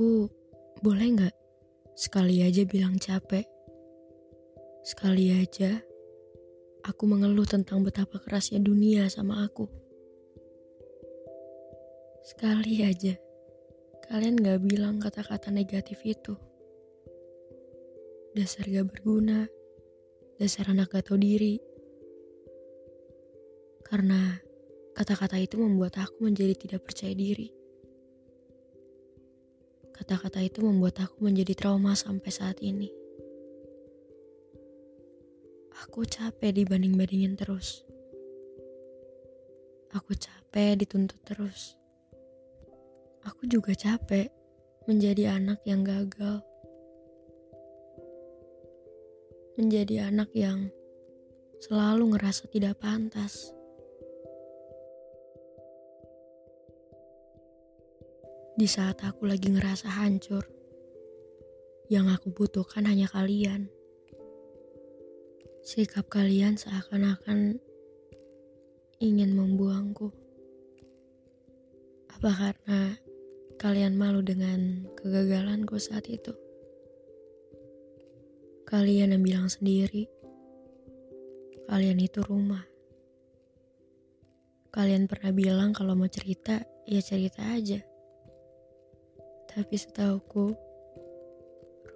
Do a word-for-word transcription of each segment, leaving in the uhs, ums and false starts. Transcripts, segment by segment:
Aku boleh gak sekali aja bilang capek? Sekali aja aku mengeluh tentang betapa kerasnya dunia sama aku. Sekali aja kalian gak bilang kata-kata negatif itu. Dasar gak berguna, dasar anak gak tahu diri. Karena kata-kata itu membuat aku menjadi tidak percaya diri. Kata-kata itu membuat aku menjadi trauma sampai saat ini. Aku capek dibanding-bandingin terus. Aku capek dituntut terus. Aku juga capek menjadi anak yang gagal. Menjadi anak yang selalu ngerasa tidak pantas. Di saat aku lagi ngerasa hancur, yang aku butuhkan hanya kalian. Sikap kalian seakan-akan ingin membuangku. Apa karena kalian malu dengan kegagalanku saat itu? Kalian yang bilang sendiri, kalian itu rumah. Kalian pernah bilang kalau mau cerita, ya cerita aja. Tapi setauku,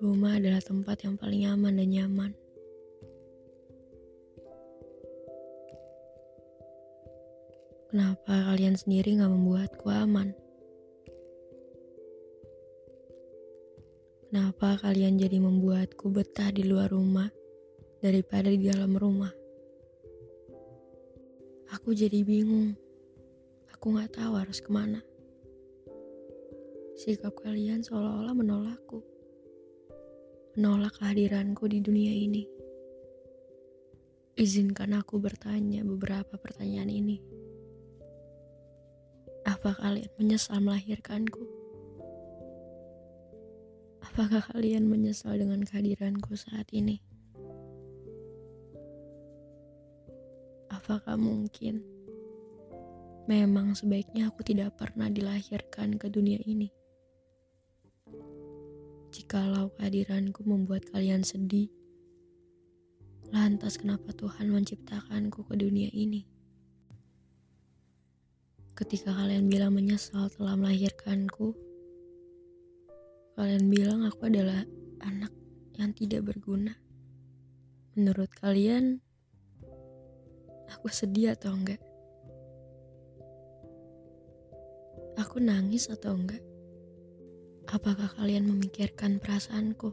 rumah adalah tempat yang paling aman dan nyaman. Kenapa kalian sendiri gak membuatku aman? Kenapa kalian jadi membuatku betah di luar rumah daripada di dalam rumah? Aku jadi bingung. Aku gak tahu harus kemana. Sikap kalian seolah-olah menolakku, menolak kehadiranku di dunia ini. Izinkan aku bertanya beberapa pertanyaan ini. Apa kalian menyesal melahirkanku? Apakah kalian menyesal dengan kehadiranku saat ini? Apakah mungkin memang sebaiknya aku tidak pernah dilahirkan ke dunia ini? Jikalau kehadiranku membuat kalian sedih, lantas kenapa Tuhan menciptakanku ke dunia ini? Ketika kalian bilang menyesal telah melahirkanku, kalian bilang aku adalah anak yang tidak berguna. Menurut kalian, aku sedih atau enggak? Aku nangis atau enggak? Apakah kalian memikirkan perasaanku?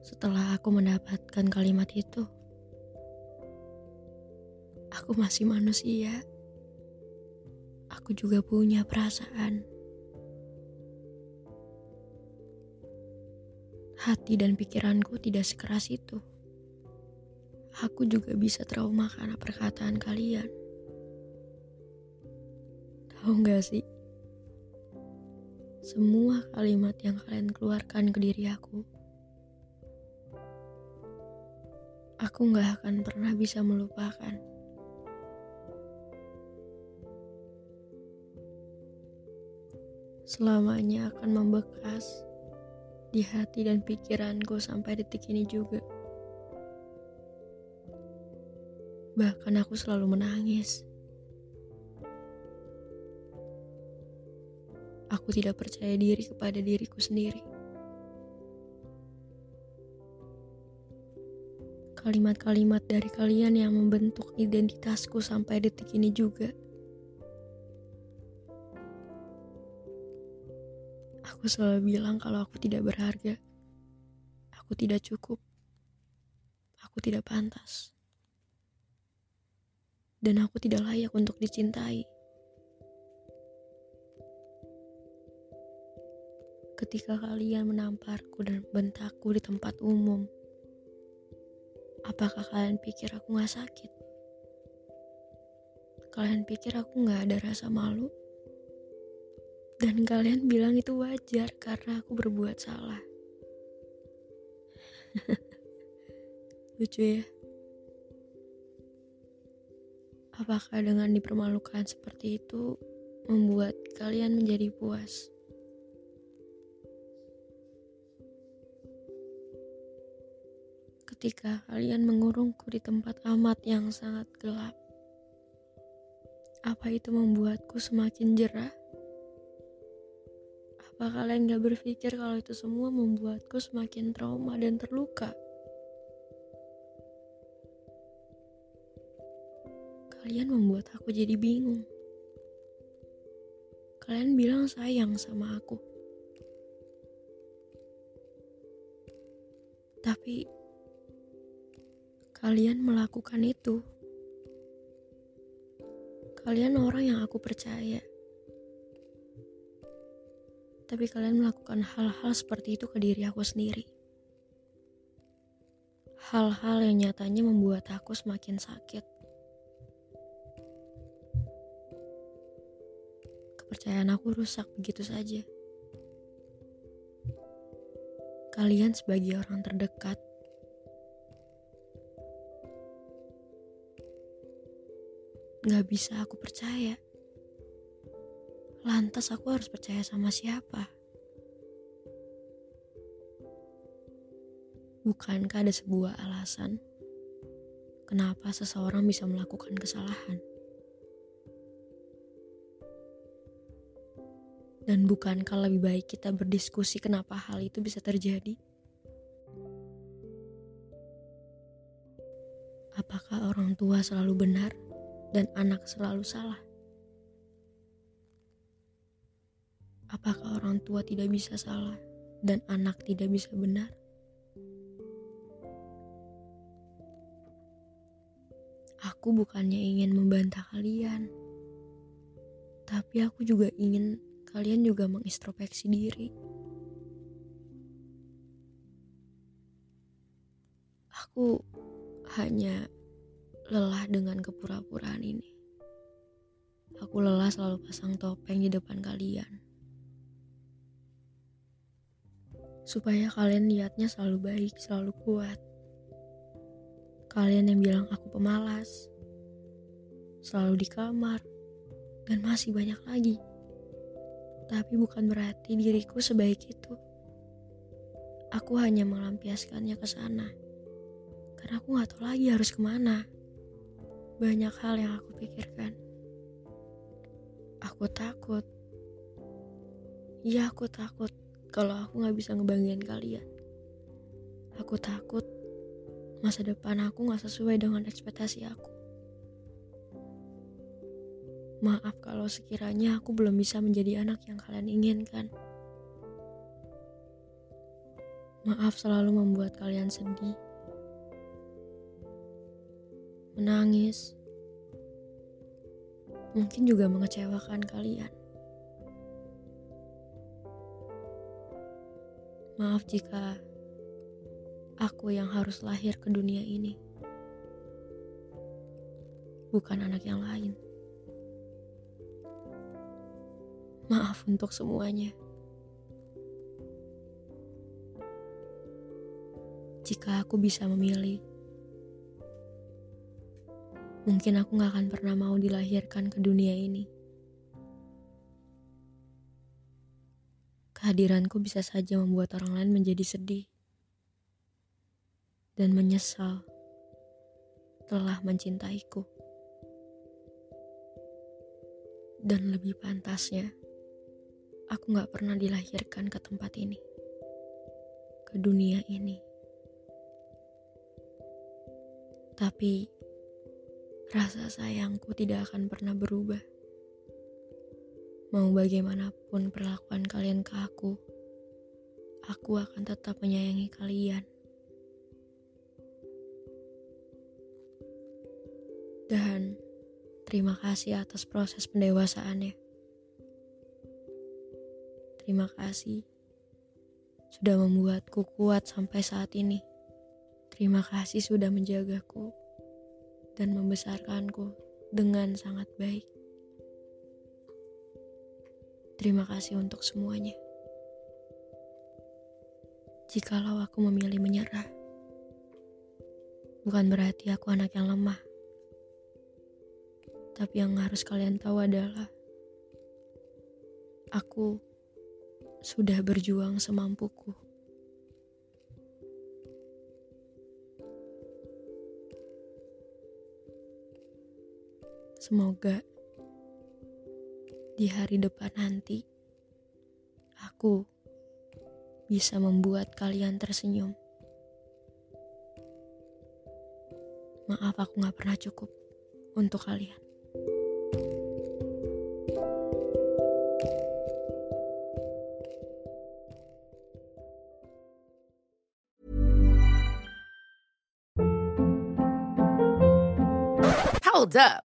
Setelah aku mendapatkan kalimat itu, aku masih manusia. Aku juga punya perasaan. Hati dan pikiranku tidak sekeras itu. Aku juga bisa trauma karena perkataan kalian. Tahu enggak sih? Semua kalimat yang kalian keluarkan ke diri aku, aku gak akan pernah bisa melupakan. Selamanya akan membekas di hati dan pikiranku sampai detik ini juga. Bahkan aku selalu menangis. Aku tidak percaya diri kepada diriku sendiri. Kalimat-kalimat dari kalian yang membentuk identitasku sampai detik ini juga. Aku selalu bilang kalau aku tidak berharga. Aku tidak cukup. Aku tidak pantas. dan aku tidak layak untuk dicintai. Ketika kalian menamparku dan bentakku di tempat umum, apakah kalian pikir aku gak sakit? Kalian pikir aku gak ada rasa malu? Dan kalian bilang itu wajar karena aku berbuat salah. Lucu ya? Apakah dengan dipermalukan seperti itu membuat kalian menjadi puas? Ketika kalian mengurungku di tempat amat yang sangat gelap, apa itu membuatku semakin jerah? Apa kalian gak berpikir kalau itu semua membuatku semakin trauma dan terluka? Kalian membuat aku jadi bingung. Kalian bilang sayang sama aku, tapi kalian melakukan itu. Kalian orang yang aku percaya, tapi kalian melakukan hal-hal seperti itu ke diri aku sendiri. Hal-hal yang nyatanya membuat aku semakin sakit. Kepercayaan aku rusak begitu saja. Kalian sebagai orang terdekat, gak bisa aku percaya. Lantas aku harus percaya sama siapa? Bukankah ada sebuah alasan kenapa seseorang bisa melakukan kesalahan? Dan bukankah lebih baik kita berdiskusi kenapa hal itu bisa terjadi? Apakah orang tua selalu benar dan anak selalu salah? Apakah orang tua tidak bisa salah dan anak tidak bisa benar? Aku bukannya ingin membantah kalian, tapi aku juga ingin kalian juga mengintrospeksi diri. Aku hanya lelah dengan kepura-puraan ini. Aku lelah selalu pasang topeng di depan kalian, supaya kalian lihatnya selalu baik, selalu kuat. Kalian yang bilang aku pemalas, selalu di kamar, dan masih banyak lagi. Tapi bukan berarti diriku sebaik itu. Aku hanya melampiaskannya ke sana, karena aku gak tahu lagi harus kemana. Banyak hal yang aku pikirkan. Aku takut. Iya, aku takut kalau aku gak bisa ngebahagiain kalian. Aku takut masa depan aku gak sesuai dengan ekspektasi aku. Maaf kalau sekiranya aku belum bisa menjadi anak yang kalian inginkan. Maaf selalu membuat kalian sedih, menangis, mungkin juga mengecewakan kalian. Maaf jika aku yang harus lahir ke dunia ini, bukan anak yang lain. Maaf untuk semuanya. Jika aku bisa memilih, mungkin aku gak akan pernah mau dilahirkan ke dunia ini. Kehadiranku bisa saja membuat orang lain menjadi sedih dan menyesal telah mencintaiku. Dan lebih pantasnya, aku gak pernah dilahirkan ke tempat ini, ke dunia ini. Tapi rasa sayangku tidak akan pernah berubah. Mau bagaimanapun perlakuan kalian ke aku, aku akan tetap menyayangi kalian. Dan Terima kasih atas proses pendewasaannya. Terima kasih sudah membuatku kuat sampai saat ini. Terima kasih sudah menjagaku dan membesarkanku dengan sangat baik. Terima kasih untuk semuanya. Jikalau aku memilih menyerah, bukan berarti aku anak yang lemah. Tapi yang harus kalian tahu adalah aku sudah berjuang semampuku. Semoga di hari depan nanti aku bisa membuat kalian tersenyum. Maaf aku gak pernah cukup untuk kalian. Hold up.